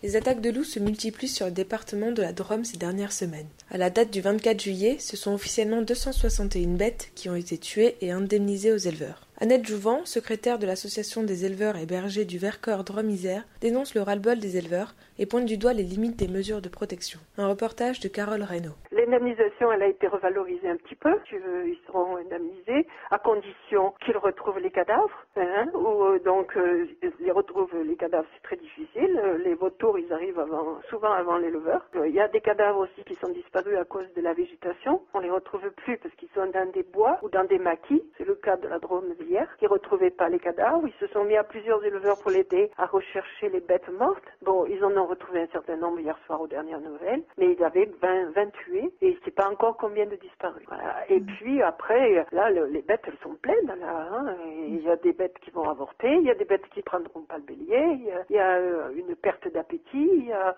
Les attaques de loups se multiplient sur le département de la Drôme ces dernières semaines. À la date du 24 juillet, ce sont officiellement 261 bêtes qui ont été tuées et indemnisées aux éleveurs. Annette Jouvent, secrétaire de l'association des éleveurs et bergers du Vercors Drôme Isère, dénonce le ras-le-bol des éleveurs et pointe du doigt les limites des mesures de protection. Un reportage de Carole Reynaud. L'indemnisation, elle a été revalorisée un petit peu. Ils seront indemnisés à condition qu'ils retrouvent les cadavres. Ils retrouvent les cadavres, c'est très difficile. Les vautours, ils arrivent souvent avant l'éleveur. Il y a des cadavres aussi qui sont disparus à cause de la végétation. On les retrouve plus parce qu'ils sont dans des bois ou dans des maquis. C'est le cas de la Drôme d'hier qui retrouvaient pas les cadavres. Ils se sont mis à plusieurs éleveurs pour l'aider à rechercher les bêtes mortes. Bon, ils en ont retrouvé un certain nombre hier soir aux dernières nouvelles, mais il y avait 20 tués. Et c'est pas encore combien de disparus. Voilà. Et puis après, là, les bêtes, elles sont pleines. Il y a des bêtes qui vont avorter, il y a des bêtes qui prendront pas le bélier, il y a une perte d'appétit, il y a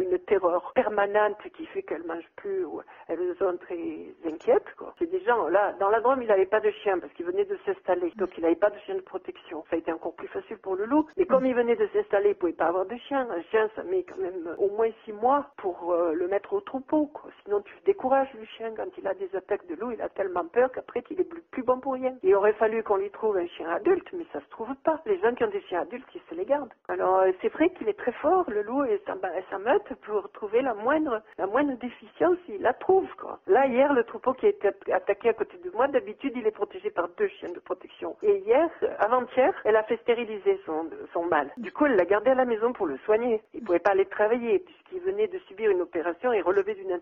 une terreur permanente qui fait qu'elles mangent plus. Ouais. Elles sont très inquiètes, quoi. C'est des gens, là, dans la Drôme, il n'avait pas de chien parce qu'il venait de s'installer. Donc il n'avait pas de chien de protection. Ça a été encore plus facile pour le loup. Mais comme il venait de s'installer, il ne pouvait pas avoir de chien. Un chien, ça met quand même au moins 6 mois pour le mettre au troupeau, quoi. Sinon, tu décourages le chien. Quand il a des attaques de loup, il a tellement peur qu'après, il est plus bon pour rien. Il aurait fallu qu'on lui trouve un chien adulte, mais ça se trouve pas. Les gens qui ont des chiens adultes, ils se les gardent. Alors, c'est vrai qu'il est très fort, le loup, et sa meute pour trouver la moindre déficience, il la trouve, quoi. Là, hier, le troupeau qui a été attaqué à côté de moi, d'habitude, il est protégé par 2 chiens de protection. Et hier, avant-hier, elle a fait stériliser son mâle. Du coup, elle l'a gardé à la maison pour le soigner. Il pouvait pas aller travailler, puisqu'il venait de subir une opération et relevé d'une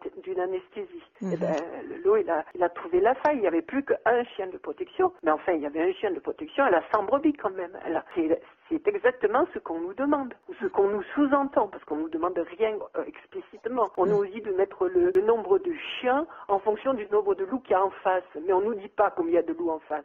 anesthésie. Mm-hmm. Et ben, le loup, il a trouvé la faille. Il n'y avait plus qu'un chien de protection. Mais enfin, il y avait un chien de protection. Elle a 100 brebis quand même. C'est exactement ce qu'on nous demande, ou ce qu'on nous sous-entend, parce qu'on ne nous demande rien explicitement. On nous dit de mettre le nombre de chiens en fonction du nombre de loups qu'il y a en face. Mais on ne nous dit pas combien il y a de loups en face.